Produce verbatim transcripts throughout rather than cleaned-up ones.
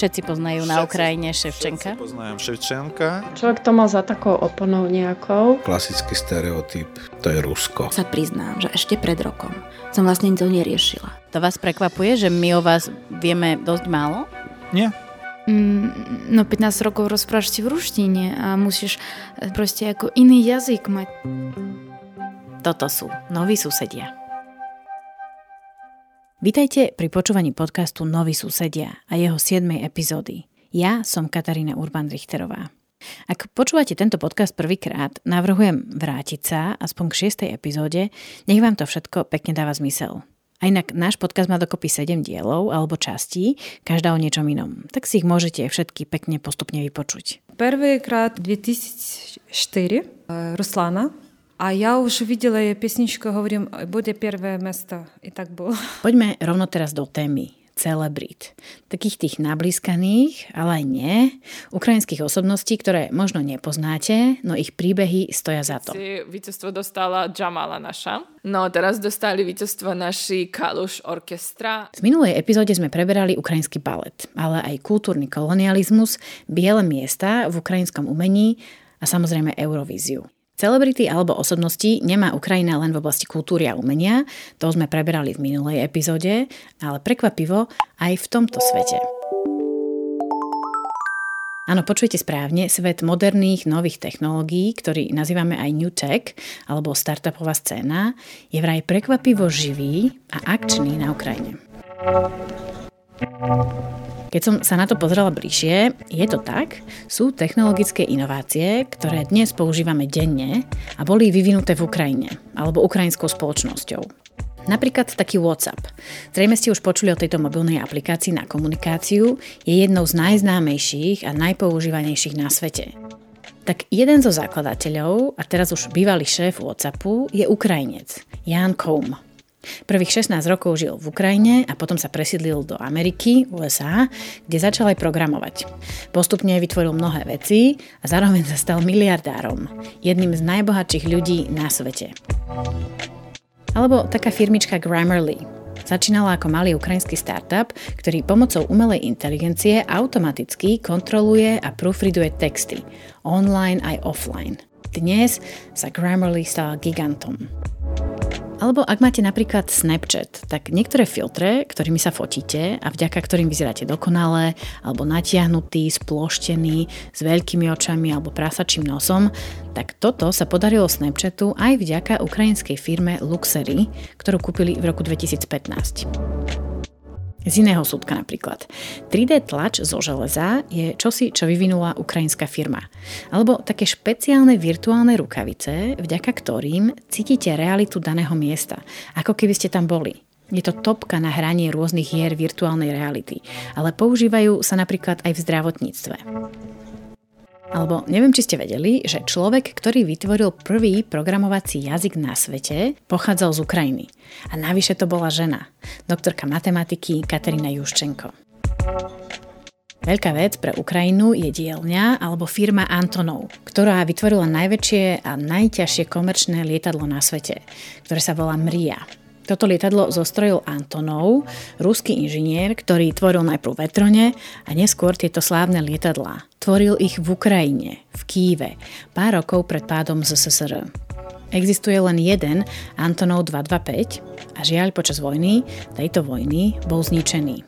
Všetci poznajú všetci, na Ukrajine Ševčenka. Všetci poznajú Ševčenka. Človek to mal za takou oponou nejakou. Klasický stereotyp, to je Rusko. Sa priznám, že ešte pred rokom som vlastne to neriešila. To vás prekvapuje, že my o vás vieme dosť málo? Nie. Mm, no pätnásť rokov rozprávaš v ruštine a musíš proste ako iný jazyk mať. Toto sú noví susedia. Vitajte pri počúvaní podcastu Noví susedia a jeho siedmej epizódy. Ja som Katarína Urban-Richterová. Ak počúvate tento podcast prvýkrát, navrhujem vrátiť sa aspoň k šiestej epizóde, nech vám to všetko pekne dáva zmysel. A inak náš podcast má dokopy sedem dielov alebo častí, každá o niečom inom. Tak si ich môžete všetky pekne postupne vypočuť. Prvýkrát dvetisícštyri Ruslana. A ja už videla jej pesničku, hovorím, bude prvé miesto. I tak bolo. Poďme rovno teraz do témy. Celebrit. Takých tých nablískaných, ale aj nie, ukrajinských osobností, ktoré možno nepoznáte, no ich príbehy stoja za to. Víťazstvo dostala Jamala naša, no teraz dostali víťazstvo naši Kalush Orchestra. V minulej epizóde sme preberali ukrajinský balet, ale aj kultúrny kolonializmus, biele miesta v ukrajinskom umení a samozrejme Eurovíziu. Celebrity alebo osobnosti nemá Ukrajina len v oblasti kultúry a umenia, to sme preberali v minulej epizóde, ale prekvapivo aj v tomto svete. Áno, počujete správne, svet moderných nových technológií, ktorý nazývame aj New Tech alebo startupová scéna, je vraj prekvapivo živý a akčný na Ukrajine. Keď som sa na to pozrela bližšie, je to tak, sú technologické inovácie, ktoré dnes používame denne a boli vyvinuté v Ukrajine alebo ukrajinskou spoločnosťou. Napríklad taký WhatsApp. Zrejme ste už počuli o tejto mobilnej aplikácii na komunikáciu, je jednou z najznámejších a najpoužívanejších na svete. Tak jeden zo zakladateľov, a teraz už bývalý šéf WhatsAppu, je Ukrajinec, Jan Koum. Prvých šestnásť rokov žil v Ukrajine a potom sa presídlil do Ameriky, ú es á, kde začal aj programovať. Postupne vytvoril mnohé veci a zároveň sa stal miliardárom, jedným z najbohatších ľudí na svete. Alebo taká firmička Grammarly. Začínala ako malý ukrajinský startup, ktorý pomocou umelej inteligencie automaticky kontroluje a proofreaduje texty, online aj offline. Dnes sa Grammarly stala gigantom. Alebo ak máte napríklad Snapchat, tak niektoré filtre, ktorými sa fotíte a vďaka ktorým vyzeráte dokonale, alebo natiahnutý, sploštený, s veľkými očami alebo prasačím nosom, tak toto sa podarilo Snapchatu aj vďaka ukrajinskej firme Luxery, ktorú kúpili v roku dvetisícpätnásť. Z iného súdka napríklad. tri dé tlač zo železa je čosi, čo vyvinula ukrajinská firma. Alebo také špeciálne virtuálne rukavice, vďaka ktorým cítite realitu daného miesta, ako keby ste tam boli. Je to topka na hranie rôznych hier virtuálnej reality, ale používajú sa napríklad aj v zdravotníctve. Alebo neviem, či ste vedeli, že človek, ktorý vytvoril prvý programovací jazyk na svete, pochádzal z Ukrajiny. A navyše to bola žena, doktorka matematiky Katarína Juščenko. Veľká vec pre Ukrajinu je dielňa alebo firma Antonov, ktorá vytvorila najväčšie a najťažšie komerčné lietadlo na svete, ktoré sa volá Mrija. Toto lietadlo zostrojil Antonov, ruský inžinier, ktorý tvoril najprv vetrone a neskôr tieto slávne lietadlá. Tvoril ich v Ukrajine, v Kyjeve, pár rokov pred pádom zet es es er. Existuje len jeden Antonov dvesto dvadsaťpäť a žiaľ počas vojny, tejto vojny, bol zničený.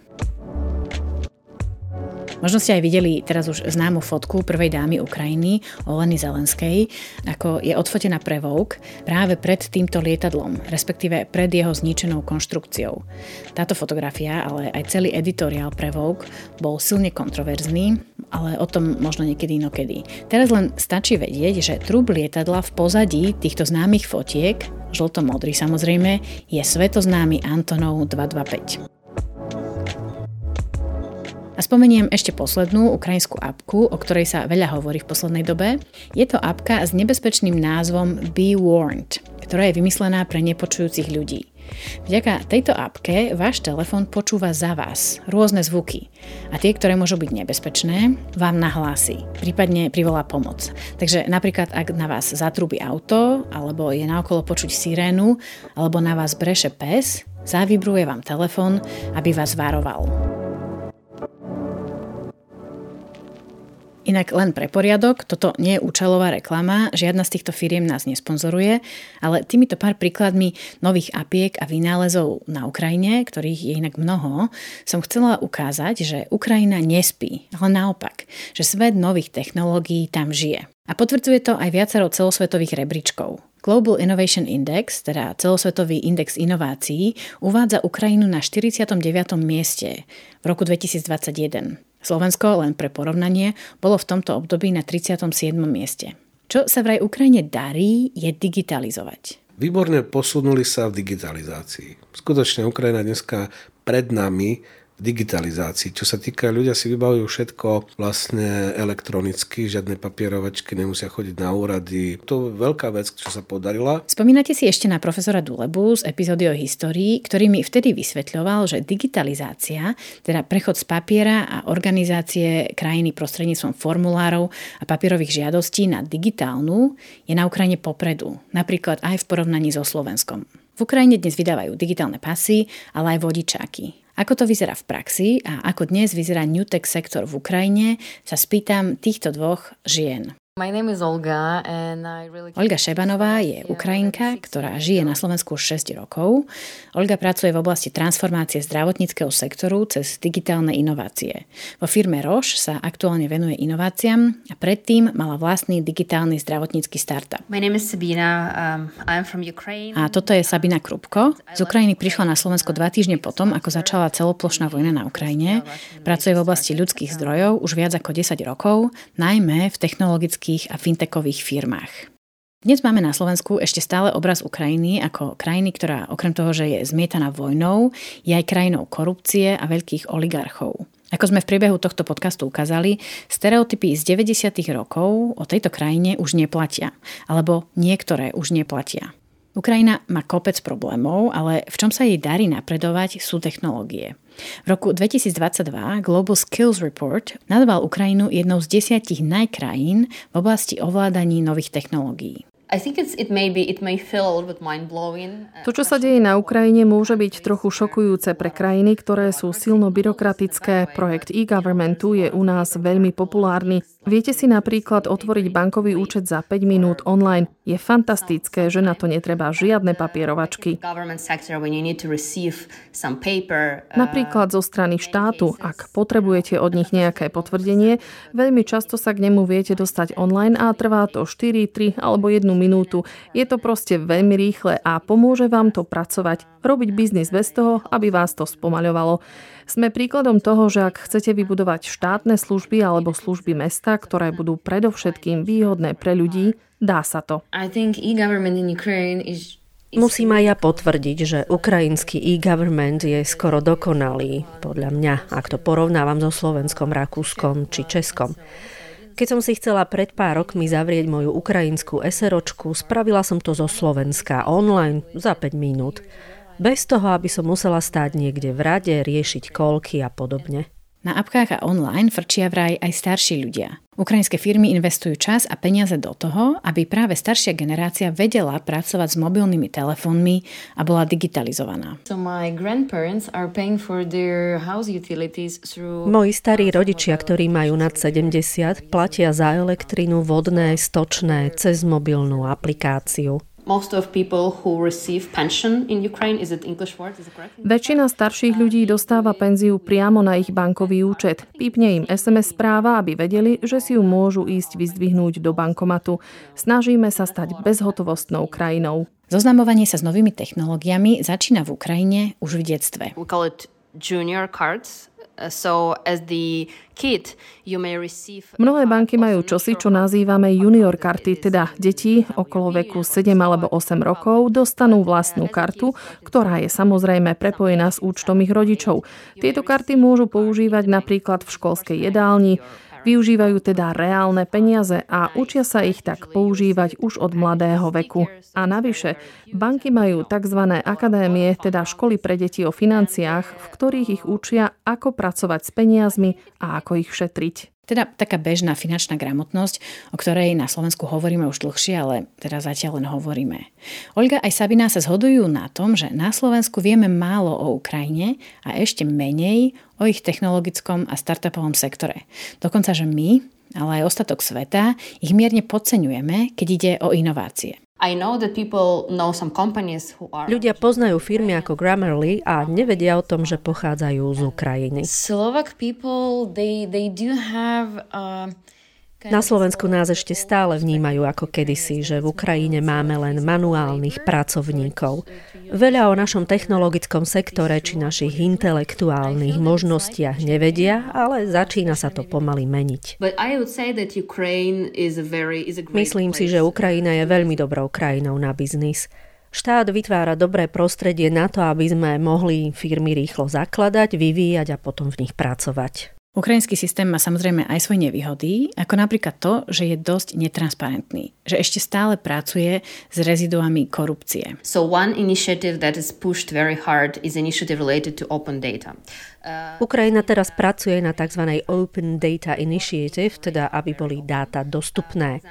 Možno ste aj videli teraz už známu fotku prvej dámy Ukrajiny, Oleny Zelenskej, ako je odfotená pre Vogue práve pred týmto lietadlom, respektíve pred jeho zničenou konštrukciou. Táto fotografia, ale aj celý editoriál pre Vogue bol silne kontroverzný, ale o tom možno niekedy inokedy. Teraz len stačí vedieť, že trúb lietadla v pozadí týchto známych fotiek, žlto-modrý samozrejme, je svetoznámy Antonov dvesto dvadsaťpäť. A spomeniem ešte poslednú ukrajinskú apku, o ktorej sa veľa hovorí v poslednej dobe. Je to apka s nebezpečným názvom Be Warned, ktorá je vymyslená pre nepočujúcich ľudí. Vďaka tejto apke váš telefón počúva za vás rôzne zvuky a tie, ktoré môžu byť nebezpečné, vám nahlási, prípadne privolá pomoc. Takže napríklad, ak na vás zatrubí auto, alebo je naokolo počuť sirénu, alebo na vás breše pes, zavibruje vám telefón, aby vás varoval. Inak len pre poriadok, toto nie je účelová reklama, žiadna z týchto firiem nás nesponzoruje, ale týmito pár príkladmi nových apiek a vynálezov na Ukrajine, ktorých je inak mnoho, som chcela ukázať, že Ukrajina nespí, ale naopak, že svet nových technológií tam žije. A potvrdzuje to aj viacero celosvetových rebríčkov. Global Innovation Index, teda celosvetový index inovácií, uvádza Ukrajinu na štyridsiatom deviatom mieste v roku dvetisícdvadsaťjeden. Slovensko, len pre porovnanie, bolo v tomto období na tridsiatom siedmom mieste. Čo sa vraj Ukrajine darí, je digitalizovať. Výborne posunuli sa v digitalizácii. Skutočne Ukrajina dneska pred nami v digitalizácii. Čo sa týka, ľudia si vybavujú všetko vlastne elektronicky, žiadne papierovačky, nemusia chodiť na úrady. To je veľká vec, čo sa podarila. Spomínate si ešte na profesora Dulebu z epizódy o histórii, ktorý mi vtedy vysvetľoval, že digitalizácia, teda prechod z papiera a organizácie krajiny prostredníctvom formulárov a papierových žiadostí na digitálnu, je na Ukrajine popredu, napríklad aj v porovnaní so Slovenskom. V Ukrajine dnes vydávajú digitálne pasy, ale aj vodičáky. Ako to vyzerá v praxi a ako dnes vyzerá New Tech sektor v Ukrajine, sa spýtam týchto dvoch žien. My name is Olga, and I really... Olga Šebanová je Ukrajinka, ktorá žije na Slovensku už šesť rokov. Olga pracuje v oblasti transformácie zdravotníckeho sektoru cez digitálne inovácie. Vo firme Roche sa aktuálne venuje inováciám a predtým mala vlastný digitálny zdravotnícky startup. My name is Sabina, um, I'm from Ukraine. A toto je Sabina Krupko. Z Ukrajiny prišla na Slovensko dva týždne potom, ako začala celoplošná vojna na Ukrajine. Pracuje v oblasti ľudských zdrojov už viac ako desať rokov, najmä v technologických a fintechových firmách. Dnes máme na Slovensku ešte stále obraz Ukrajiny ako krajiny, ktorá okrem toho, že je zmietaná vojnou, je aj krajinou korupcie a veľkých oligarchov. Ako sme v priebehu tohto podcastu ukázali, stereotypy z deväťdesiatych rokov o tejto krajine už neplatia, alebo niektoré už neplatia. Ukrajina má kopec problémov, ale v čom sa jej darí napredovať sú technológie. V roku dvetisícdvadsaťdva Global Skills Report nazval Ukrajinu jednou z desiatich najkrajín v oblasti ovládaní nových technológií. To, čo sa deje na Ukrajine, môže byť trochu šokujúce pre krajiny, ktoré sú silno byrokratické. Projekt e-governmentu je u nás veľmi populárny. Viete si napríklad otvoriť bankový účet za päť minút online. Je fantastické, že na to netreba žiadne papierovačky. Napríklad zo strany štátu, ak potrebujete od nich nejaké potvrdenie, veľmi často sa k nemu viete dostať online a trvá to štyri, tri alebo jednu minútu. Je to proste veľmi rýchle a pomôže vám to pracovať, robiť biznis bez toho, aby vás to spomaľovalo. Sme príkladom toho, že ak chcete vybudovať štátne služby alebo služby mesta, ktoré budú predovšetkým výhodné pre ľudí, dá sa to. Musím aj ja potvrdiť, že ukrajinský e-government je skoro dokonalý, podľa mňa, ak to porovnávam so Slovenskom, Rakúskom či Českom. Keď som si chcela pred pár rokmi zavrieť moju ukrajinskú SROčku, spravila som to zo Slovenska online za päť minút. Bez toho, aby som musela stáť niekde v rade, riešiť kolky a podobne. Na apkách a online frčia vraj aj starší ľudia. Ukrajinské firmy investujú čas a peniaze do toho, aby práve staršia generácia vedela pracovať s mobilnými telefónmi a bola digitalizovaná. Moji starí rodičia, ktorí majú nad sedemdesiat, platia za elektrinu, vodné, stočné cez mobilnú aplikáciu. Väčšina starších ľudí dostáva penziu priamo na ich bankový účet. Pípne im es em es správa, aby vedeli, že si ju môžu ísť vyzdvihnúť do bankomatu. Snažíme sa stať bezhotovostnou krajinou. Zoznamovanie sa s novými technológiami začína v Ukrajine už v detstve. We call it junior cards. So as the kid, you may receive... Mnohé banky majú čosi, čo nazývame junior karty, teda deti okolo veku sedem alebo osem rokov dostanú vlastnú kartu, ktorá je samozrejme prepojená s účtom ich rodičov. Tieto karty môžu používať napríklad v školskej jedálni. Využívajú teda reálne peniaze a učia sa ich tak používať už od mladého veku. A navyše, banky majú tzv. Akadémie, teda školy pre deti o financiách, v ktorých ich učia, ako pracovať s peniazmi a ako ich šetriť. Teda taká bežná finančná gramotnosť, o ktorej na Slovensku hovoríme už dlhšie, ale teda zatiaľ len hovoríme. Olga aj Sabina sa zhodujú na tom, že na Slovensku vieme málo o Ukrajine a ešte menej o ich technologickom a startupovom sektore. Dokonca, že my, ale aj ostatok sveta, ich mierne podceňujeme, keď ide o inovácie. Ľudia poznajú firmy ako Grammarly a nevedia o tom, že pochádzajú z Ukrajiny. Na Slovensku nás ešte stále vnímajú ako kedysi, že v Ukrajine máme len manuálnych pracovníkov. Veľa o našom technologickom sektore či našich intelektuálnych možnostiach nevedia, ale začína sa to pomaly meniť. Myslím si, že Ukrajina je veľmi dobrou krajinou na biznis. Štát vytvára dobré prostredie na to, aby sme mohli firmy rýchlo zakladať, vyvíjať a potom v nich pracovať. Ukrajinský systém má samozrejme aj svoje nevýhody, ako napríklad to, že je dosť netransparentný, že ešte stále pracuje s reziduami korupcie. Ukrajina teraz pracuje na tzv. Open Data Initiative, teda aby boli dáta dostupné.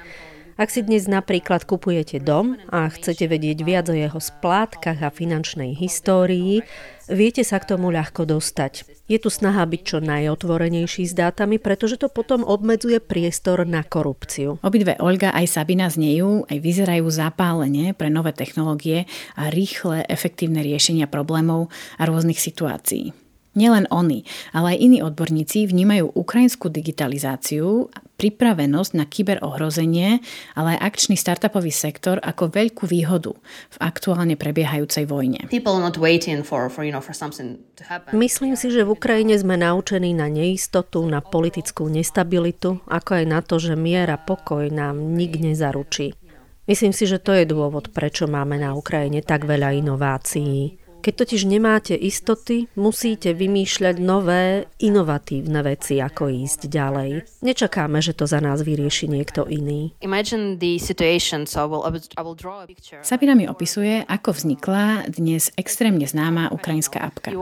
Ak si dnes napríklad kupujete dom a chcete vedieť viac o jeho splátkach a finančnej histórii, viete sa k tomu ľahko dostať. Je tu snaha byť čo najotvorenejší s dátami, pretože to potom obmedzuje priestor na korupciu. Obidve Olga aj Sabina znejú, aj vyzerajú zapálene pre nové technológie a rýchle, efektívne riešenia problémov a rôznych situácií. Nielen oni, ale aj iní odborníci vnímajú ukrajinskú digitalizáciu, pripravenosť na kyberohrozenie, ale aj akčný startupový sektor ako veľkú výhodu v aktuálne prebiehajúcej vojne. Myslím si, že v Ukrajine sme naučení na neistotu, na politickú nestabilitu, ako aj na to, že miera pokoj nám nikdy nezaručí. Myslím si, že to je dôvod, prečo máme na Ukrajine tak veľa inovácií. Keď totiž nemáte istoty, musíte vymýšľať nové, inovatívne veci, ako ísť ďalej. Nečakáme, že to za nás vyrieši niekto iný. Sabina mi opisuje, ako vznikla dnes extrémne známa ukrajinská apka.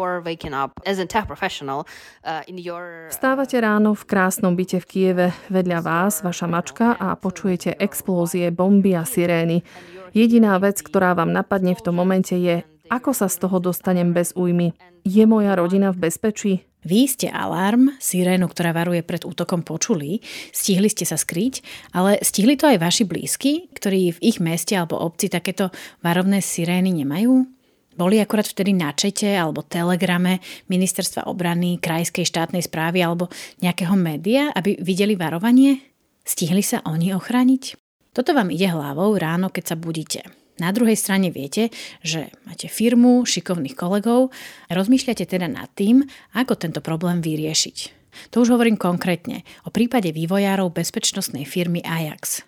Vstávate ráno v krásnom byte v Kieve, vedľa vás vaša mačka a počujete explózie, bomby a sirény. Jediná vec, ktorá vám napadne v tom momente je: ako sa z toho dostanem bez újmy? Je moja rodina v bezpečí? Vy ste alarm, sirénu, ktorá varuje pred útokom, počuli, stihli ste sa skryť, ale stihli to aj vaši blízky, ktorí v ich meste alebo obci takéto varovné sirény nemajú? Boli akurát vtedy na čete alebo telegrame ministerstva obrany, krajskej štátnej správy alebo nejakého média, aby videli varovanie? Stihli sa oni ochrániť? Toto vám ide hlavou ráno, keď sa budíte. Na druhej strane viete, že máte firmu, šikovných kolegov a rozmýšľate teda nad tým, ako tento problém vyriešiť. To už hovorím konkrétne o prípade vývojárov bezpečnostnej firmy Ajax.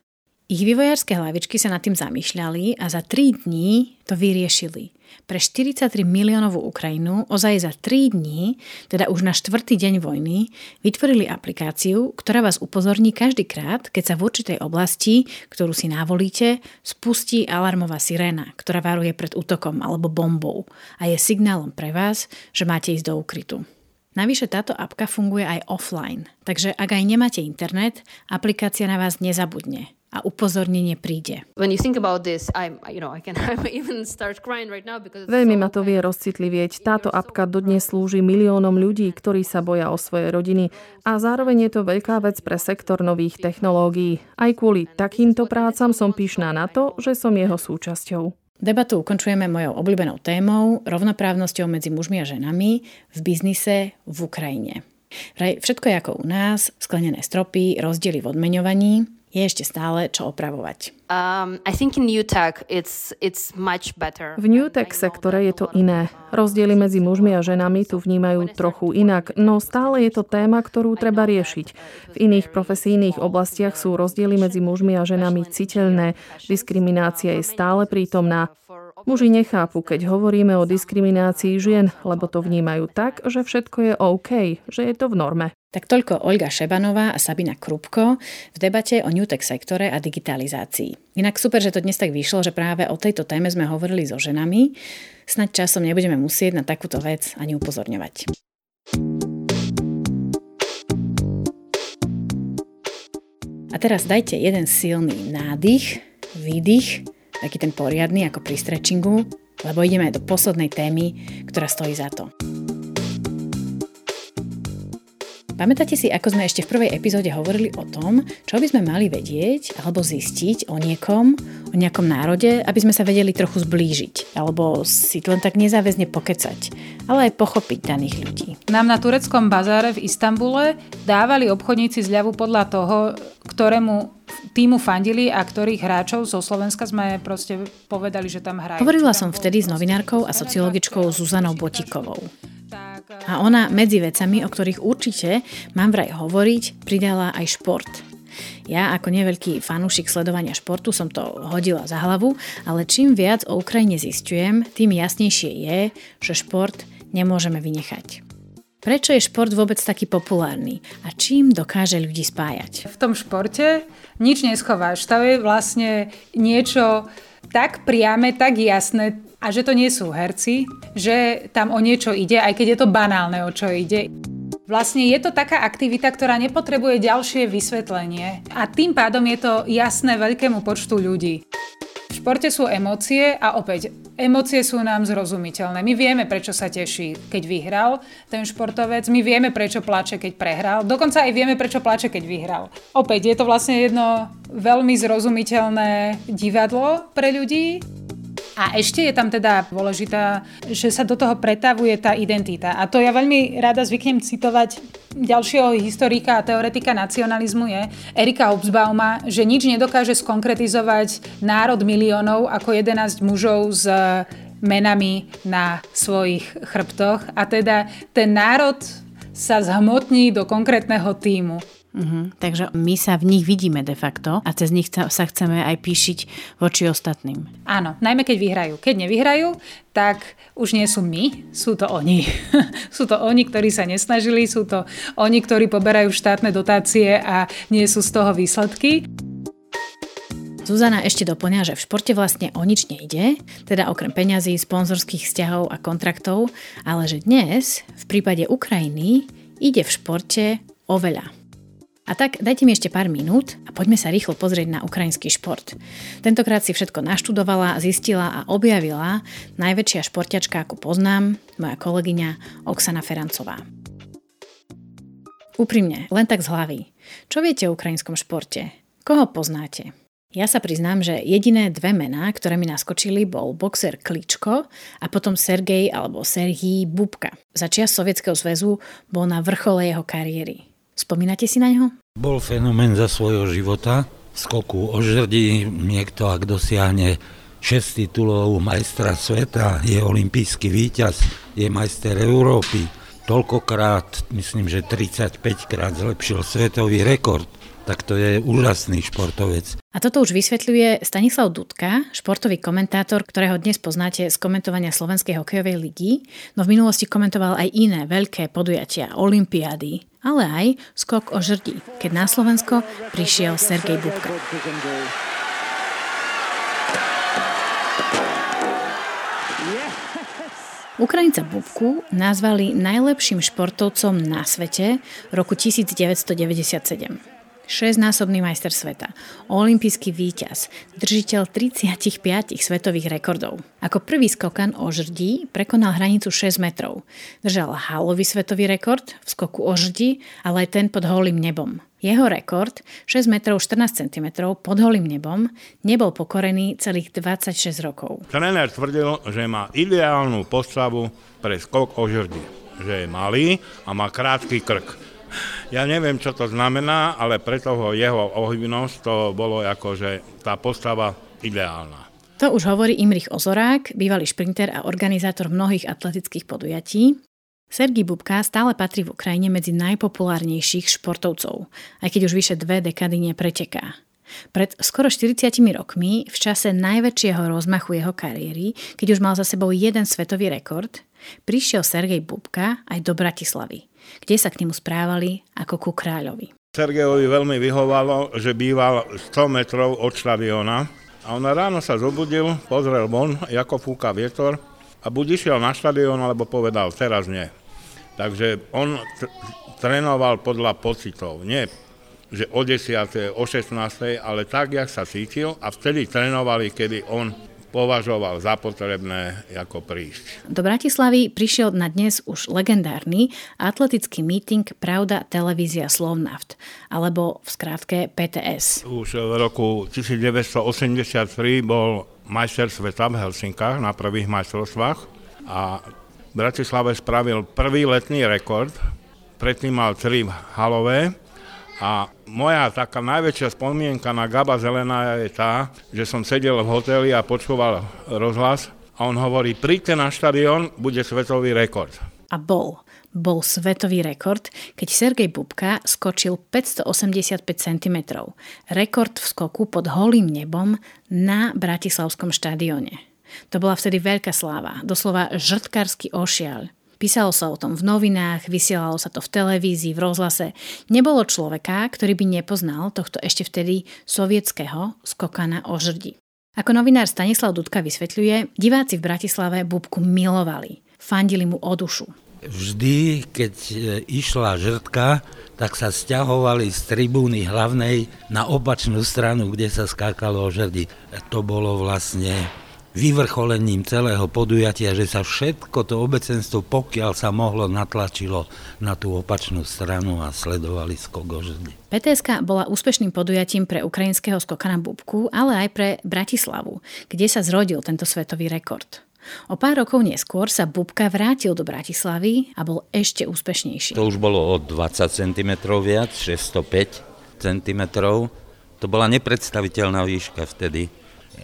Ich vývojárske hlavičky sa nad tým zamýšľali a za tri dní to vyriešili. Pre štyridsaťtri miliónovú Ukrajinu ozaj za tri dní, teda už na štvrtý deň vojny, vytvorili aplikáciu, ktorá vás upozorní každý krát, keď sa v určitej oblasti, ktorú si navolíte, spustí alarmová siréna, ktorá varuje pred útokom alebo bombou a je signálom pre vás, že máte ísť do úkrytu. Navyše táto apka funguje aj offline, takže ak aj nemáte internet, aplikácia na vás nezabudne a upozornenie príde. Veľmi ma to vie rozcitlivieť. Táto apka dodnes slúži miliónom ľudí, ktorí sa boja o svoje rodiny. A zároveň je to veľká vec pre sektor nových technológií. Aj kvôli takýmto prácam som pyšná na to, že som jeho súčasťou. Debatu ukončujeme mojou obľúbenou témou, rovnoprávnosťou medzi mužmi a ženami v biznise v Ukrajine. Všetko je ako u nás, sklenené stropy, rozdiely v odmeňovaní, je ešte stále čo opravovať. Um, I think in New Tech it's, it's much better. V New Tech sektore je to iné. Rozdiely medzi mužmi a ženami tu vnímajú trochu inak, no stále je to téma, ktorú treba riešiť. V iných profesijných oblastiach sú rozdiely medzi mužmi a ženami citeľné. Diskriminácia je stále prítomná. Muži nechápu, keď hovoríme o diskriminácii žien, lebo to vnímajú tak, že všetko je OK, že je to v norme. Tak toľko Olga Šebanová a Sabina Krupko v debate o New Tech sektore a digitalizácii. Inak super, že to dnes tak vyšlo, že práve o tejto téme sme hovorili so ženami. Snáď časom nebudeme musieť na takúto vec ani upozorňovať. A teraz dajte jeden silný nádych, výdych, taký ten poriadny ako pri stretchingu, lebo ideme do poslednej témy, ktorá stojí za to. Pamätáte si, ako sme ešte v prvej epizóde hovorili o tom, čo by sme mali vedieť alebo zistiť o niekom, o nejakom národe, aby sme sa vedeli trochu zblížiť alebo si len tak nezáväzne pokecať, ale aj pochopiť daných ľudí. Nám na tureckom bazáre v Istanbule dávali obchodníci zľavu podľa toho, ktorému týmu fandili a ktorých hráčov zo Slovenska sme proste povedali, že tam hrajú. Hovorila som vtedy s novinárkou a sociologičkou Zuzanou Botikovou. A ona medzi vecami, o ktorých určite mám vraj hovoriť, pridala aj šport. Ja ako neveľký fanúšik sledovania športu som to hodila za hlavu, ale čím viac o Ukrajine zistujem, tým jasnejšie je, že šport nemôžeme vynechať. Prečo je šport vôbec taký populárny a čím dokáže ľudí spájať? V tom športe nič neschováš. To je vlastne niečo tak priame, tak jasné a že to nie sú herci, že tam o niečo ide, aj keď je to banálne, o čo ide. Vlastne je to taká aktivita, ktorá nepotrebuje ďalšie vysvetlenie a tým pádom je to jasné veľkému počtu ľudí. V športe sú emócie a opäť, emócie sú nám zrozumiteľné. My vieme, prečo sa teší, keď vyhral ten športovec, my vieme, prečo plače, keď prehral, dokonca aj vieme, prečo plače, keď vyhral. Opäť, je to vlastne jedno veľmi zrozumiteľné divadlo pre ľudí. A ešte je tam teda dôležitá, že sa do toho pretavuje tá identita. A to ja veľmi rada zvyknem citovať ďalšieho historika a teoretika nacionalizmu je Erika Hobsbawma, že nič nedokáže skonkretizovať národ miliónov ako jedenásť mužov s menami na svojich chrbtoch. A teda ten národ sa zhmotní do konkrétneho tímu. Uh-huh. Takže my sa v nich vidíme de facto a cez nich sa chceme aj píšiť voči ostatným. Áno, najmä keď vyhrajú. Keď nevyhrajú, tak už nie sú my, sú to oni. Sú to oni, ktorí sa nesnažili, sú to oni, ktorí poberajú štátne dotácie a nie sú z toho výsledky. Zuzana ešte doplňa, že v športe vlastne o nič nejde, teda okrem peňazí, sponzorských vzťahov a kontraktov, ale že dnes, v prípade Ukrajiny, ide v športe oveľa. A tak dajte mi ešte pár minút a poďme sa rýchlo pozrieť na ukrajinský šport. Tentokrát si všetko naštudovala, zistila a objavila najväčšia športiačka, ako poznám, moja kolegyňa Oksana Ferancová. Úprimne, len tak z hlavy. Čo viete o ukrajinskom športe? Koho poznáte? Ja sa priznám, že jediné dve mená, ktoré mi naskočili, bol boxer Kličko a potom Sergej alebo Sergej Bubka. Za čias Sovietskeho zväzu bol na vrchole jeho kariéry. Spomínate si na neho? Bol fenomén za svojho života. V skoku o žrdi niekto, ak dosiahne šesť titulov majstra sveta, je olympijský víťaz, je majster Európy. Toľkokrát, myslím, že tridsaťpäťkrát zlepšil svetový rekord. Tak to je úžasný športovec. A toto už vysvetľuje Stanislav Dudka, športový komentátor, ktorého dnes poznáte z komentovania Slovenskej hokejovej ligy, no v minulosti komentoval aj iné veľké podujatia, olympiády, ale aj skok o žrdi, keď na Slovensko prišiel Sergej Bubka. Ukrajinca Bubku nazvali najlepším športovcom na svete roku devätnásťstodeväťdesiatsedem. šesťnásobný majster sveta, olympijský víťaz, držiteľ tridsaťpäť svetových rekordov. Ako prvý skokan o žrdi prekonal hranicu šesť metrov. Držal halový svetový rekord v skoku o žrdi, ale aj ten pod holým nebom. Jeho rekord, šesť metrov štrnásť centimetrov pod holým nebom, nebol pokorený celých dvadsaťšesť rokov. Trenér tvrdil, že má ideálnu postavu pre skok o žrdi, že je malý a má krátky krk. Ja neviem, čo to znamená, ale pre toho jeho ohybnosť to bolo akože tá postava ideálna. To už hovorí Imrich Ozorák, bývalý šprinter a organizátor mnohých atletických podujatí. Sergej Bubka stále patrí v Ukrajine medzi najpopulárnejších športovcov, aj keď už vyše dve dekady nepreteká. Pred skoro štyridsiatimi rokmi, v čase najväčšieho rozmachu jeho kariéry, keď už mal za sebou jeden svetový rekord, prišiel Sergej Bubka aj do Bratislavy, kde sa k nemu správali ako ku kráľovi. Sergejovi veľmi vyhovalo, že býval sto metrov od štadióna a on ráno sa zobudil, pozrel von, ako fúka vietor a buď išiel na štadión, alebo povedal, teraz nie. Takže on t- trénoval podľa pocitov, nie že o desiatej, o šestnástej, ale tak, jak sa cítil a vtedy trénovali, kedy on považoval za potrebné ako prísť. Do Bratislavy prišiel na dnes už legendárny atletický meeting Pravda Televízia Slovnaft, alebo v skrátke pé té es. Už v roku devätnásť osemdesiattri bol majster sveta v Helsinkách na prvých majstrovstvách a v Bratislave spravil prvý letný rekord, predtým mal tri halové. A moja taká najväčšia spomienka na Gaba Zelená je tá, že som sedel v hoteli a počúval rozhlas a on hovorí, príďte na štadión, bude svetový rekord. A bol. Bol svetový rekord, keď Sergej Bubka skočil päťstoosemdesiatpäť centimetrov. Rekord v skoku pod holým nebom na bratislavskom štadióne. To bola vtedy veľká sláva, doslova žrtkársky ošiaľ. Písalo sa o tom v novinách, vysielalo sa to v televízii, v rozhlase. Nebolo človeka, ktorý by nepoznal tohto ešte vtedy sovietského skokana o žrdi. Ako novinár Stanislav Dudka vysvetľuje, diváci v Bratislave Bubku milovali, fandili mu o dušu. Vždy, keď išla žrtka, tak sa sťahovali z tribúny hlavnej na opačnú stranu, kde sa skákalo o žrdi. To bolo vlastne vyvrcholením celého podujatia, že sa všetko to obecenstvo, pokiaľ sa mohlo, natlačilo na tú opačnú stranu a sledovali skok o žrdi. pé té eska bola úspešným podujatím pre ukrajinského skokana Bubku, ale aj pre Bratislavu, kde sa zrodil tento svetový rekord. O pár rokov neskôr sa Bubka vrátil do Bratislavy a bol ešte úspešnejší. To už bolo o dvadsať centimetrov viac, šesťstopäť centimetrov. To bola nepredstaviteľná výška vtedy.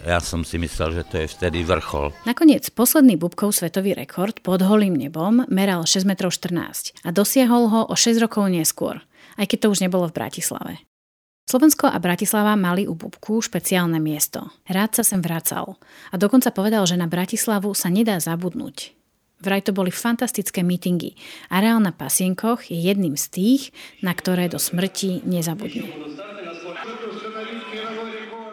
Ja som si myslel, že to je vtedy vrchol. Nakoniec posledný Bubkov svetový rekord pod holým nebom meral šesť metrov štrnásť a dosiahol ho o šesť rokov neskôr, aj keď to už nebolo v Bratislave. Slovensko a Bratislava mali u Bubku špeciálne miesto. Rád sa sem vracal a dokonca povedal, že na Bratislavu sa nedá zabudnúť. Vraj to boli fantastické mítingy. Areál na Pasienkoch je jedným z tých, na ktoré do smrti nezabudnú.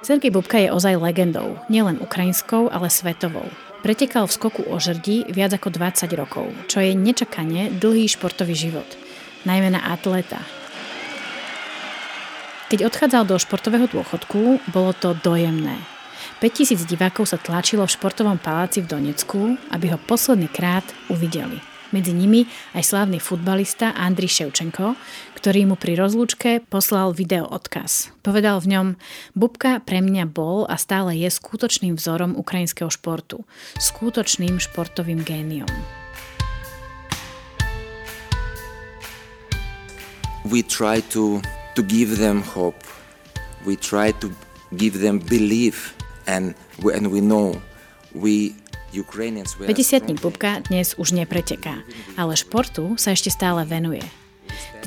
Sergej Bubka je ozaj legendou, nielen ukrajinskou, ale svetovou. Pretekal v skoku o žrdi viac ako dvadsať rokov, čo je nečakane dlhý športový život, najmä na atleta. Keď odchádzal do športového dôchodku, bolo to dojemné. päťtisíc divákov sa tlačilo v športovom paláci v Donecku, aby ho posledný krát uvideli. Medzi nimi aj slávny futbalista Andriy Ševčenko, ktorý mu pri rozlúčke poslal video odkaz. Povedal v ňom: Bubka pre mňa bol a stále je skutočným vzorom ukrajinského športu, skutočným športovým géniom. We try to to give them hope. We try to give them belief and we, and we know we päťdesiatnik Bubka dnes už nepreteká, ale športu sa ešte stále venuje.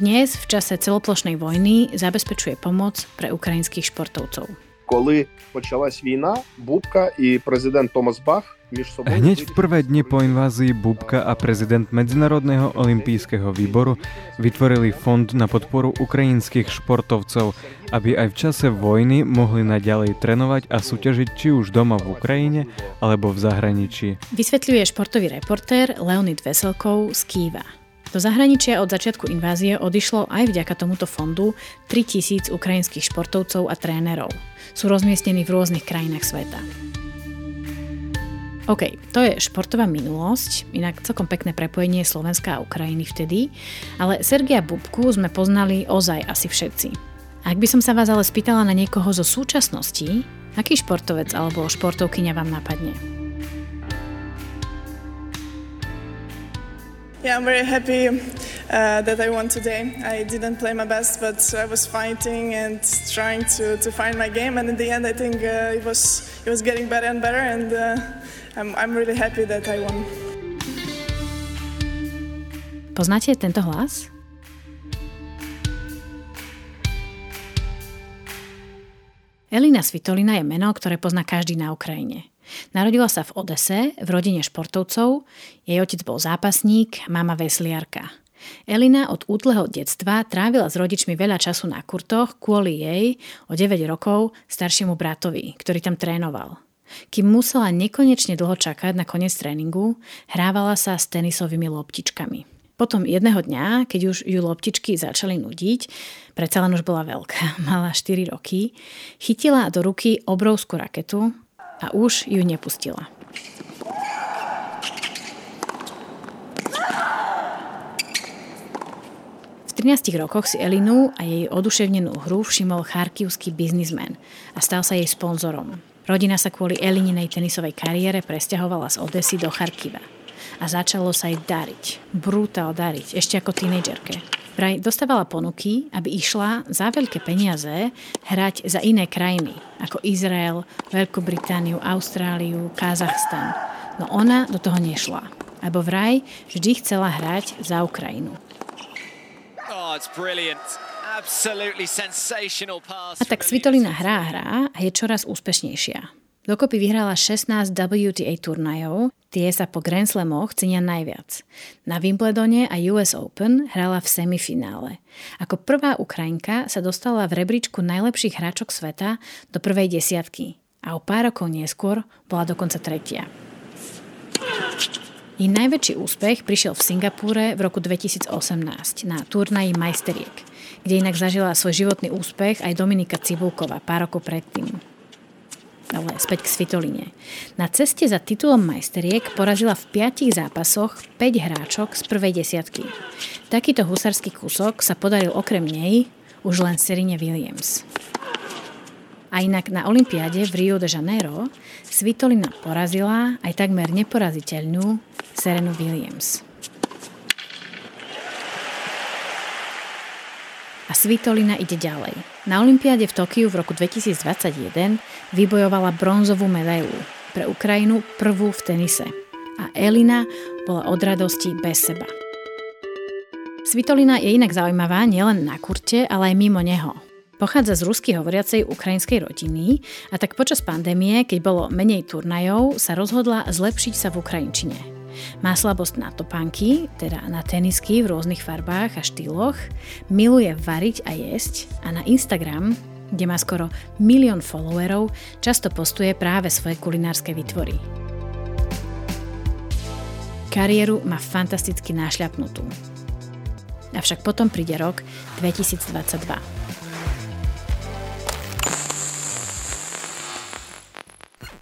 Dnes v čase celoplošnej vojny zabezpečuje pomoc pre ukrajinských športovcov. Hneď v prvé dni po invázii Bubka a prezident Medzinárodného olympijského výboru vytvorili fond na podporu ukrajinských športovcov, aby aj v čase vojny mohli naďalej trénovať a súťažiť či už doma v Ukrajine alebo v zahraničí. Vysvetľuje športový reportér Leonid Veselkov z Kyjeva. Do zahraničia od začiatku invázie odišlo aj vďaka tomuto fondu tritisíc ukrajinských športovcov a trénerov. Sú rozmiestnení v rôznych krajinách sveta. OK, to je športová minulosť, inak celkom pekné prepojenie Slovenska a Ukrajiny vtedy, ale Sergeja Bubku sme poznali ozaj asi všetci. Ak by som sa vás ale spýtala na niekoho zo súčasnosti, aký športovec alebo športovkyňa vám napadne? Yeah, I'm very happy uh, that I won today. I didn't play my best, but I was fighting and trying to, to find my game. And in the end, I think uh, it was it was getting better and better. And uh, I'm I'm really happy that I won. Poznáte tento hlas? Elina Svitolina je meno, ktoré pozná každý na Ukrajine. Narodila sa v Odese, v rodine športovcov, jej otec bol zápasník, mama vesliarka. Elina od útleho detstva trávila s rodičmi veľa času na kurtoch kvôli jej o deväť rokov staršiemu bratovi, ktorý tam trénoval. Kým musela nekonečne dlho čakať na koniec tréningu, hrávala sa s tenisovými loptičkami. Potom jedného dňa, keď už ju loptičky začali nudiť, predsa len už bola veľká, mala štyri roky, chytila do ruky obrovskú raketu a už ju nepustila. V trinástich rokoch si Elinu a jej oduševnenú hru všimol charkivský biznismen a stal sa jej sponzorom. Rodina sa kvôli Elininej tenisovej kariére presťahovala z Odesy do Charkiva. A začalo sa jej dariť. Brutál dariť, ešte ako tínedžerke. Vraj dostávala ponuky, aby išla za veľké peniaze hrať za iné krajiny, ako Izrael, Veľkú Britániu, Austráliu, Kazachstan. No ona do toho nešla, lebo vraj vždy chcela hrať za Ukrajinu. A tak Svitolina hrá hrá a je čoraz úspešnejšia. Dokopy vyhrala šestnásť W T A turnajov, tie sa po Grand Slamoch cenia najviac. Na Wimbledone a U S Open hrala v semifinále. Ako prvá Ukrajinka sa dostala v rebríčku najlepších hráčok sveta do prvej desiatky a o pár rokov neskôr bola dokonca tretia. Jej najväčší úspech prišiel v Singapúre v roku dvetisícosemnásť na turnaji majsteriek, kde inak zažila svoj životný úspech aj Dominika Cibulková pár rokov predtým. Ale späť k Svitoline. Na ceste za titulom majsteriek porazila v piatich zápasoch päť hráčok z prvej desiatky. Takýto husarský kúsok sa podaril okrem nej už len Serene Williams. A inak na olympiáde v Rio de Janeiro Svitolina porazila aj takmer neporaziteľnú Serenu Williams. A Svitolina ide ďalej. Na olympiáde v Tokiu v roku dvetisícdvadsaťjeden vybojovala bronzovú medailu, pre Ukrajinu prvú v tenise. A Elina bola od radosti bez seba. Svitolina je inak zaujímavá nielen na kurte, ale aj mimo neho. Pochádza z rusky hovoriacej ukrajinskej rodiny a tak počas pandémie, keď bolo menej turnajov, sa rozhodla zlepšiť sa v ukrajinčine. Má slabosť na topánky, teda na tenisky v rôznych farbách a štýloch, miluje variť a jesť a na Instagram, kde má skoro milión followerov, často postuje práve svoje kulinárske vytvory. Kariéru má fantasticky nášľapnutú. Avšak potom príde rok dvetisícdvadsaťdva.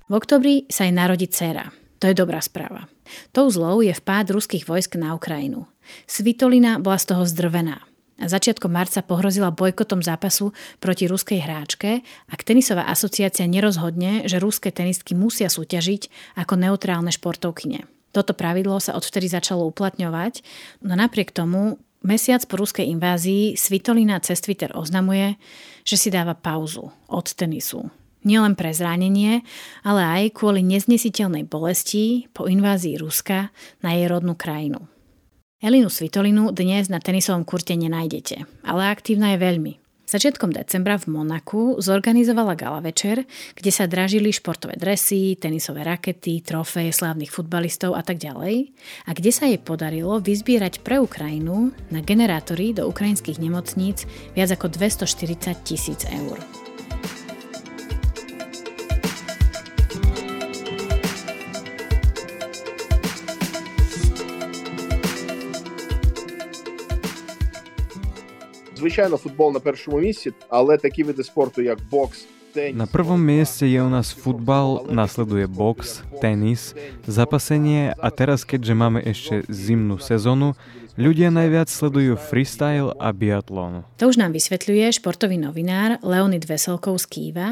V októbri sa jej narodí dcéra. To je dobrá správa. Tou zlou je vpád ruských vojsk na Ukrajinu. Svitolina bola z toho zdrvená. A začiatkom marca pohrozila bojkotom zápasu proti ruskej hráčke, ak tenisová asociácia nerozhodne, že ruské tenistky musia súťažiť ako neutrálne športovkyne. Toto pravidlo sa odvtedy začalo uplatňovať, no napriek tomu mesiac po ruskej invázii Svitolina cez Twitter oznamuje, že si dáva pauzu od tenisu. Nielen pre zranenie, ale aj kvôli neznesiteľnej bolesti po invázii Ruska na jej rodnú krajinu. Elinu Svitolinu dnes na tenisovom kurte nenájdete, ale aktívna je veľmi. Začiatkom decembra v Monaku zorganizovala gala večer, kde sa dražili športové dresy, tenisové rakety, trofeje slávnych futbalistov a tak ďalej, a kde sa jej podarilo vyzbierať pre Ukrajinu na generátory do ukrajinských nemocníc viac ako dvestoštyridsať tisíc eur. Звичайно, футбол на першому місці, але такі види спорту, як бокс, теніс. На prvom mieste je u nás futbal, nasleduje box, tenis, zapasenie a teraz, keďže máme ešte zimnú sezónu, ľudia najviac sledujú freestyle a biatlón. To už nám vysvetľuje športový novinár Leonid Veselkov z Kyjeva.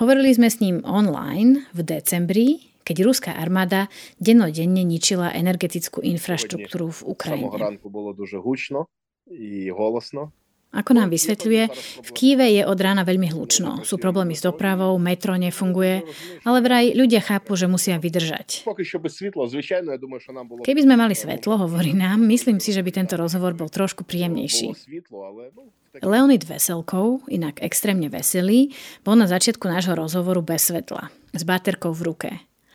Hovorili sme s ním online v decembri, keď ruská armáda dennodenne ničila energetickú infraštruktúru v Ukrajine. Samého ránku bolo dosť hučno. Ako nám vysvetľuje, v Kyjeve je od rána veľmi hlučno. Sú problémy s dopravou, metro nefunguje, ale vraj ľudia chápu, že musia vydržať. Keby sme mali svetlo, hovorí nám, myslím si, že by tento rozhovor bol trošku príjemnejší. Leonid Veselkov, inak extrémne veselý, bol na začiatku nášho rozhovoru bez svetla, s baterkou v ruke.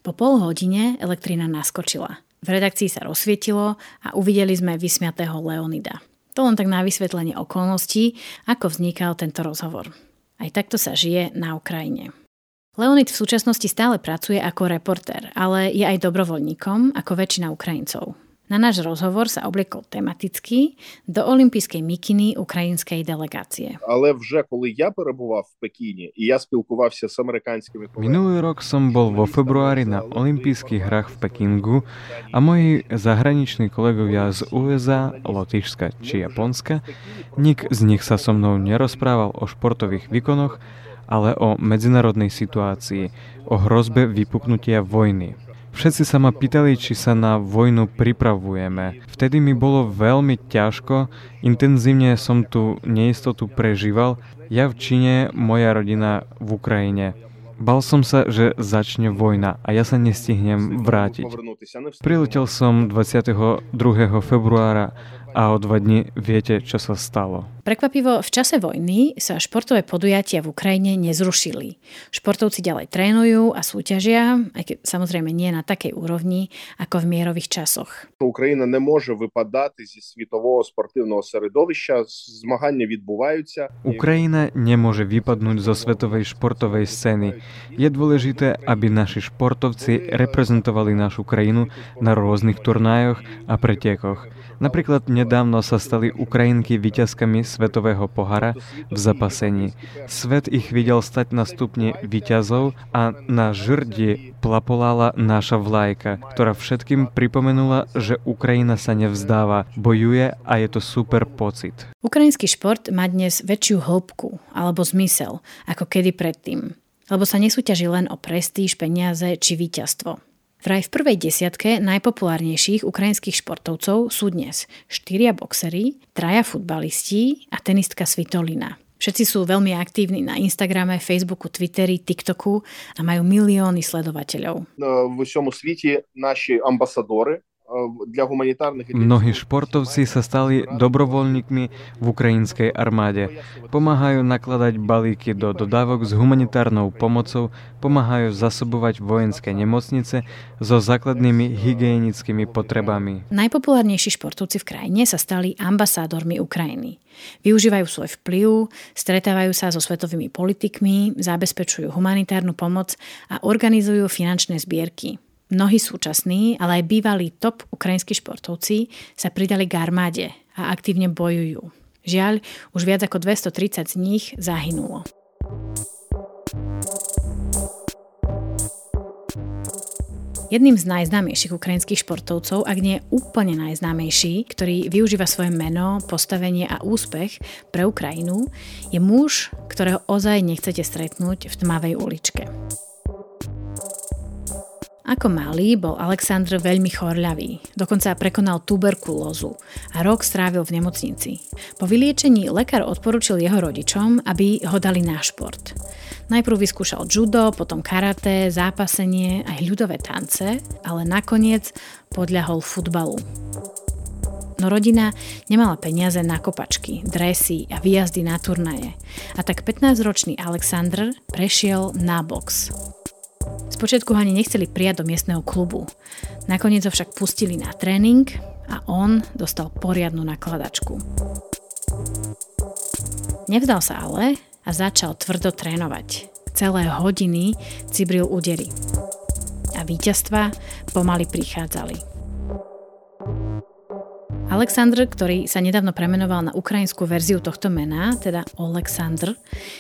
Po pol hodine elektrina naskočila. V redakcii sa rozsvietilo a uvideli sme vysmiatého Leonida. To len tak na vysvetlenie okolností, ako vznikal tento rozhovor. Aj takto sa žije na Ukrajine. Leonid v súčasnosti stále pracuje ako reportér, ale je aj dobrovoľníkom, ako väčšina Ukrajincov. Na náš rozhovor sa obliekol tematicky do olympijskej mikiny ukrajinskej delegácie. Ale вже коли я перебував в Пекіні і я спілкувався з американськими колегами. Minulý rok som bol vo februári na olympijských hrách v Pekingu a moji zahraniční kolegovia z ú es á, Lotyšska či Japonska, nik z nich sa so mnou nerozprával o športových výkonoch, ale o medzinárodnej situácii, o hrozbe vypuknutia vojny. Všetci sa ma pýtali, či sa na vojnu pripravujeme. Vtedy mi bolo veľmi ťažko, intenzívne som tú neistotu prežíval. Ja v Číne, moja rodina v Ukrajine. Bal som sa, že začne vojna a ja sa nestihnem vrátiť. Priletel som dvadsiateho druhého februára a o dva dni viete, čo sa stalo. Prekvapivo, v čase vojny sa športové podujatia v Ukrajine nezrušili. Športovci ďalej trénujú a súťažia, aj keď samozrejme nie na takej úrovni, ako v mierových časoch. Ukrajina nemôže vypadať zo svetového športového середовища, zmagania відбуваються. Ukrajina nemôže vypadnúť zo svetovej športovej scény. Je dôležité, aby naši športovci reprezentovali našu krajinu na rôznych turnajoch a pretekoch. Napríklad nedávno sa stali Ukrajinky víťazkami svetového pohára v zapasení. Svet ich videl stať na stupni víťazov a na žrdi plapolála naša vlajka, ktorá všetkým pripomenula, že Ukrajina sa nevzdáva, bojuje a je to super pocit. Ukrajinský šport má dnes väčšiu hĺbku alebo zmysel ako kedy predtým, lebo sa nesúťaží len o prestíž, peniaze či víťazstvo. Vraj v prvej desiatke najpopulárnejších ukrajinských športovcov sú dnes štyria boxery, traja futbalisti a tenistka Svitolina. Všetci sú veľmi aktívni na Instagrame, Facebooku, Twitteri, TikToku a majú milióny sledovateľov. V celom svete naši ambasadori. Mnohí športovci sa stali dobrovoľníkmi v ukrajinskej armáde. Pomáhajú nakladať balíky do dodávok s humanitárnou pomocou, pomáhajú zasobovať vojenské nemocnice so základnými hygienickými potrebami. Najpopulárnejší športovci v krajine sa stali ambasádormi Ukrajiny. Využívajú svoj vplyv, stretávajú sa so svetovými politikmi, zabezpečujú humanitárnu pomoc a organizujú finančné zbierky. Mnohí súčasní, ale aj bývalí top ukrajinskí športovci sa pridali k armáde a aktívne bojujú. Žiaľ, už viac ako dvestotridsať z nich zahynulo. Jedným z najznámejších ukrajinských športovcov, ak nie úplne najznámejší, ktorý využíva svoje meno, postavenie a úspech pre Ukrajinu, je muž, ktorého ozaj nechcete stretnúť v tmavej uličke. Ako malý bol Oleksandr veľmi chorľavý, dokonca prekonal tuberkulózu a rok strávil v nemocnici. Po vyliečení lekár odporučil jeho rodičom, aby ho dali na šport. Najprv vyskúšal judo, potom karate, zápasenie aj ľudové tance, ale nakoniec podľahol futbalu. No rodina nemala peniaze na kopačky, dresy a výjazdy na turnaje. A tak pätnásťročný Oleksandr prešiel na box. Spočiatku ho ani nechceli prijať do miestneho klubu. Nakoniec ho však pustili na tréning a on dostal poriadnu nakladačku. Nevzdal sa ale a začal tvrdo trénovať. Celé hodiny cibril údery. A víťazstvá pomaly prichádzali. Oleksandr, ktorý sa nedávno premenoval na ukrajinskú verziu tohto mena, teda Oleksandr,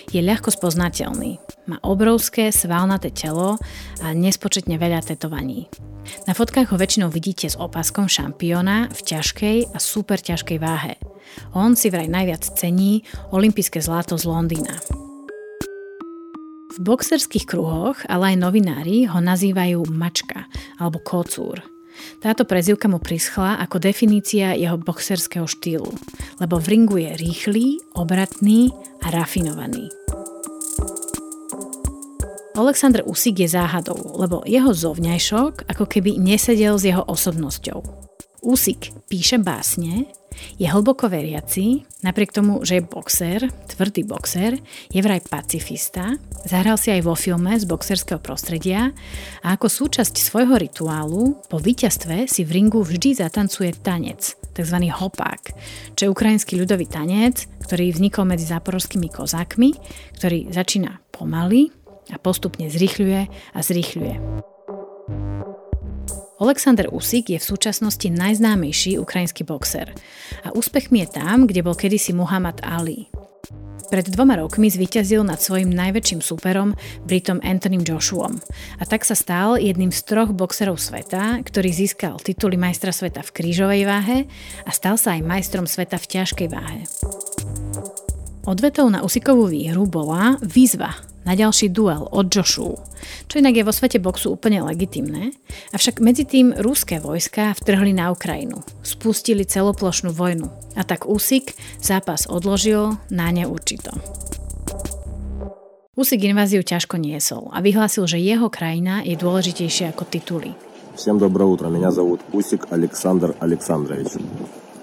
je ľahko spoznateľný. Má obrovské svalnaté telo a nespočetne veľa tetovaní. Na fotkách ho väčšinou vidíte s opaskom šampióna v ťažkej a super ťažkej váhe. On si vraj najviac cení olympijské zlato z Londýna. V boxerských kruhoch, ale aj novinári ho nazývajú mačka alebo kocúr. Táto prezývka mu prischla ako definícia jeho boxerského štýlu, lebo v ringu je rýchly, obratný a rafinovaný. Oleksandr Usik je záhadou, lebo jeho zovňajšok ako keby nesedel s jeho osobnosťou. Usik píše básne, je hlboko veriaci, napriek tomu, že je boxer, tvrdý boxer, je vraj pacifista, zahral si aj vo filme z boxerského prostredia a ako súčasť svojho rituálu po víťazstve si v ringu vždy zatancuje tanec, tzv. Hopák, čo je ukrajinský ľudový tanec, ktorý vznikol medzi záporožskými kozákmi, ktorý začína pomaly a postupne zrýchľuje a zrýchľuje. Oleksandr Usik je v súčasnosti najznámejší ukrajinský boxer a úspechom je tam, kde bol kedysi Muhammad Ali. Pred dvoma rokmi zvíťazil nad svojím najväčším súperom, Britom Anthonym Joshuom, a tak sa stal jedným z troch boxerov sveta, ktorý získal tituly majstra sveta v krížovej váhe a stal sa aj majstrom sveta v ťažkej váhe. Odvetou na Usikovú výhru bola výzva na ďalší duel od Joshu, čo inak je vo svete boxu úplne legitimné, avšak medzi tým ruské vojska vtrhli na Ukrajinu, spustili celoplošnú vojnu a tak Usik zápas odložil na neurčito. Usik inváziu ťažko niesol a vyhlásil, že jeho krajina je dôležitejšia ako tituly. Всем доброе утро, меня зовут Усик Александр Александрович.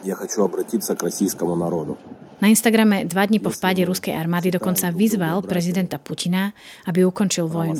Я хочу обратиться к российскому народу. Na Instagrame dva dni po vpáde ruskej armády dokonca vyzval prezidenta Putina, aby ukončil vojnu.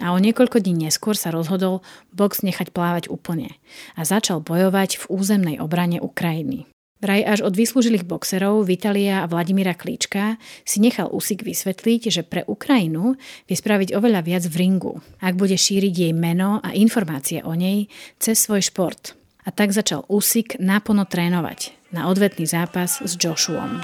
A o niekoľko dní neskôr sa rozhodol box nechať plávať úplne a začal bojovať v územnej obrane Ukrajiny. Vraj až od vyslúžilých boxerov Vitalia a Vladimíra Klíčka si nechal Usik vysvetliť, že pre Ukrajinu vie spraviť oveľa viac v ringu, ak bude šíriť jej meno a informácie o nej cez svoj šport. A tak začal Usik naplno trénovať na odvetný zápas s Joshuom.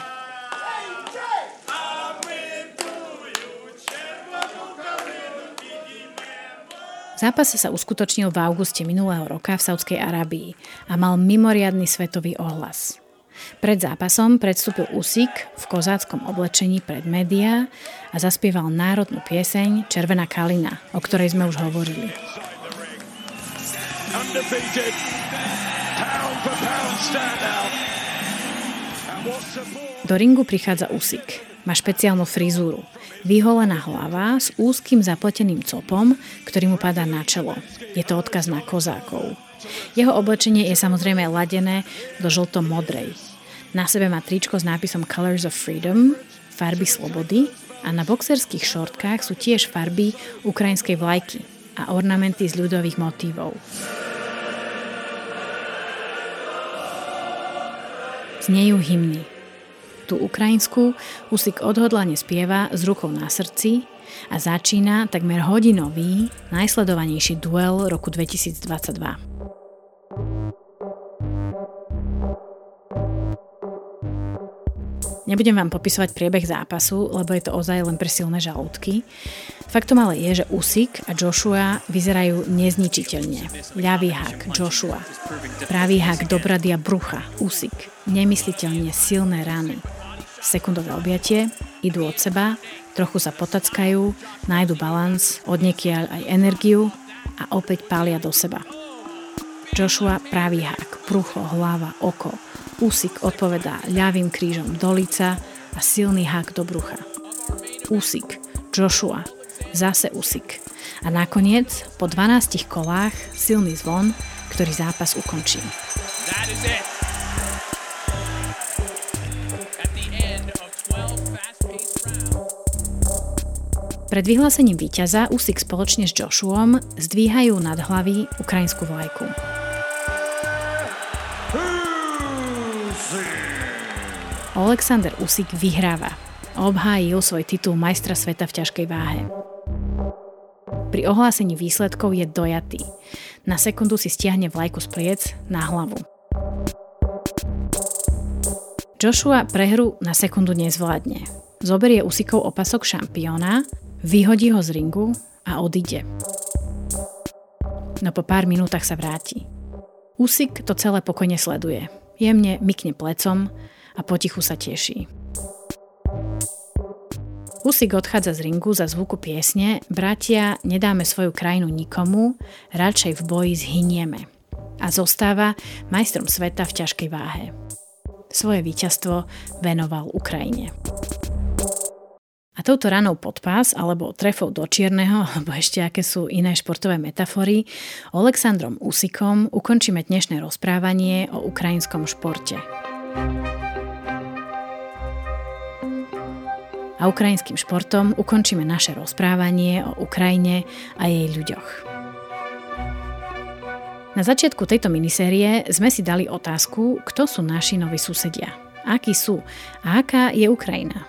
Zápas sa uskutočnil v auguste minulého roka v Saudskej Arábii a mal mimoriadny svetový ohlas. Pred zápasom predstúpil Usik v kozáckom oblečení pred médiá a zaspieval národnú pieseň Červená kalina, o ktorej sme už hovorili. Do ringu prichádza Usik. Má špeciálnu frizúru. Vyholená hlava s úzkým zapleteným copom, ktorý mu padá na čelo. Je to odkaz na kozákov. Jeho oblečenie je samozrejme ladené do žlto-modrej. Na sebe má tričko s nápisom Colors of Freedom, farby slobody, a na boxerských šortkách sú tiež farby ukrajinskej vlajky a ornamenty z ľudových motívov. Znejú hymny. Tú ukrajinskú Usik odhodlane spieva s rukou na srdci a začína takmer hodinový, najsledovanejší duel roku dvetisícdvadsaťdva. Nebudem vám popisovať priebeh zápasu, lebo je to ozaj len pre silné žalúdky. Faktom ale je, že Usik a Joshua vyzerajú nezničiteľne. Ľavý hák Joshua, pravý hák do brady a brucha Usik. Nemysliteľne silné rany. Sekundové objatie, idú od seba, trochu sa potackajú, nájdu balans, odniekiaľ aj energiu a opäť pália do seba. Joshua pravý hák, brucho, hlava, oko. Usik odpovedá ľavým krížom do lica a silný hák do brucha. Usik, Joshua, zase Usik. A nakoniec, po dvanástich kolách, silný zvon, ktorý zápas ukončí. Pred vyhlásením víťaza Usik spoločne s Joshuom zdvíhajú nad hlavy ukrajinskú vlajku. Oleksandr Usik vyhráva. Obhájil svoj titul majstra sveta v ťažkej váhe. Pri ohlásení výsledkov je dojatý. Na sekundu si stiahne vlajku z pliec na hlavu. Joshua prehru na sekundu nezvládne. Zoberie Usikov opasok šampióna, vyhodí ho z ringu a odíde. No po pár minútach sa vráti. Usik to celé pokojne sleduje. Jemne mykne plecom a potichu sa teší. Usik odchádza z ringu za zvuku piesne Bratia, nedáme svoju krajinu nikomu, radšej v boji zhynieme. A zostáva majstrom sveta v ťažkej váhe. Svoje víťazstvo venoval Ukrajine. A touto ranou pod pás, alebo trefou do čierneho, alebo ešte aké sú iné športové metafory, Oleksandrom Usikom ukončíme dnešné rozprávanie o ukrajinskom športe. A ukrajinským športom ukončíme naše rozprávanie o Ukrajine a jej ľuďoch. Na začiatku tejto minisérie sme si dali otázku, kto sú naši noví susedia, akí sú a aká je Ukrajina.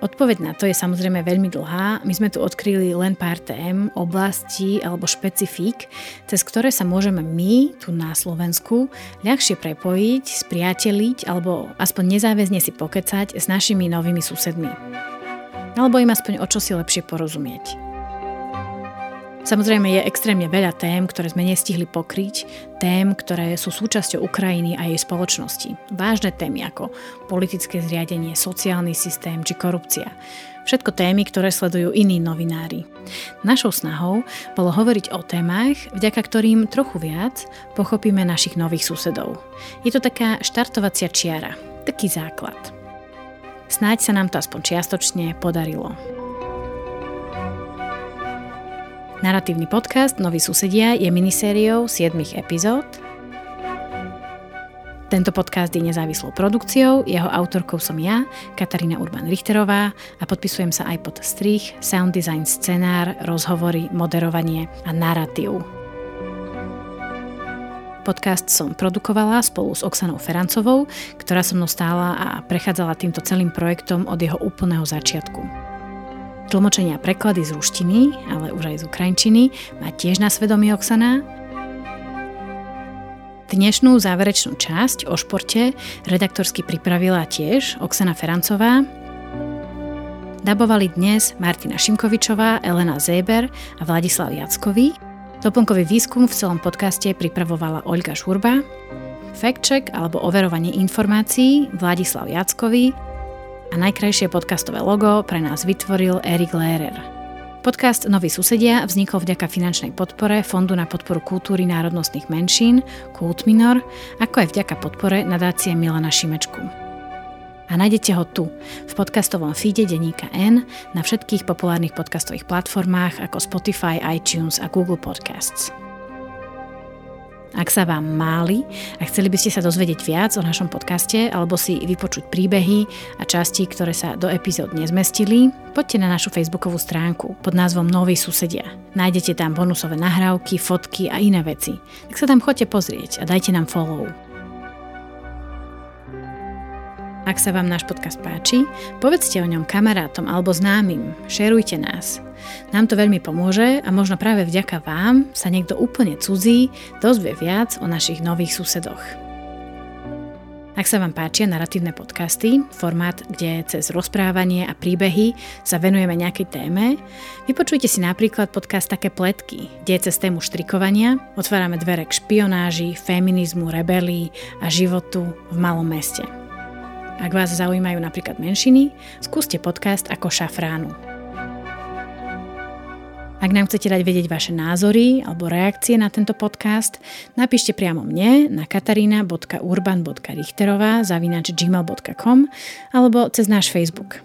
Odpoveď na to je samozrejme veľmi dlhá. My sme tu odkryli len pár tém, oblastí alebo špecifík, cez ktoré sa môžeme my, tu na Slovensku, ľahšie prepojiť, spriateliť alebo aspoň nezáväzne si pokecať s našimi novými susedmi. Alebo im aspoň o čo si lepšie porozumieť. Samozrejme je extrémne veľa tém, ktoré sme nestihli pokryť, tém, ktoré sú súčasťou Ukrajiny a jej spoločnosti. Vážne témy ako politické zriadenie, sociálny systém či korupcia. Všetko témy, ktoré sledujú iní novinári. Našou snahou bolo hovoriť o témach, vďaka ktorým trochu viac pochopíme našich nových susedov. Je to taká štartovacia čiara, taký základ. Snáď sa nám to aspoň čiastočne podarilo. Naratívny podcast Noví susedia je minisériou siedmich epizód. Tento podcast je nezávislou produkciou, jeho autorkou som ja, Katarína Urban-Richterová a podpisujem sa aj pod strih, sound design, scenár, rozhovory, moderovanie a naratív. Podcast som produkovala spolu s Oksanou Ferancovou, ktorá so mnou stála a prechádzala týmto celým projektom od jeho úplného začiatku. Tlmočenia a preklady z ruštiny, ale už aj z ukrajinčiny, má tiež na svedomí Oksana. Dnešnú záverečnú časť o športe redaktorsky pripravila tiež Oksana Ferancová. Dabovali dnes Martina Šimkovičová, Elena Zéber a Vladislav Jackovi. Doplnkový výskum v celom podcaste pripravovala Olga Šurba. Fact-check alebo overovanie informácií Vladislav Jackovi. A najkrajšie podcastové logo pre nás vytvoril Erik Lehrer. Podcast Noví susedia vznikol vďaka finančnej podpore Fondu na podporu kultúry národnostných menšín, Kultminor, ako aj vďaka podpore nadácie Milana Šimečku. A nájdete ho tu, v podcastovom feede denníka N, na všetkých populárnych podcastových platformách ako Spotify, iTunes a Google Podcasts. Ak sa vám máli a chceli by ste sa dozvedieť viac o našom podcaste alebo si vypočuť príbehy a časti, ktoré sa do epizód nezmestili, poďte na našu facebookovú stránku pod názvom Noví susedia. Nájdete tam bonusové nahrávky, fotky a iné veci. Tak sa tam choďte pozrieť a dajte nám follow. Ak sa vám náš podcast páči, povedzte o ňom kamarátom alebo známym, šerujte nás. Nám to veľmi pomôže a možno práve vďaka vám sa niekto úplne cudzí dozvie viac o našich nových susedoch. Ak sa vám páčia naratívne podcasty, formát, kde cez rozprávanie a príbehy sa venujeme nejakej téme, vypočujte si napríklad podcast Také pletky, kde cez tému štrikovania otvárame dvere k špionáži, feminizmu, rebelii a životu v malom meste. Ak vás zaujímajú napríklad menšiny, skúste podcast Ako šafránu. Ak nám chcete dať vedieť vaše názory alebo reakcie na tento podcast, napíšte priamo mne na katarina bodka urban bodka richterová zavináč gmail bodka com alebo cez náš Facebook.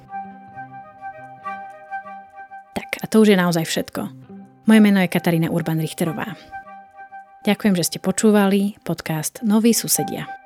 Tak, a to už je naozaj všetko. Moje meno je Katarína Urban-Richterová. Ďakujem, že ste počúvali podcast Noví susedia.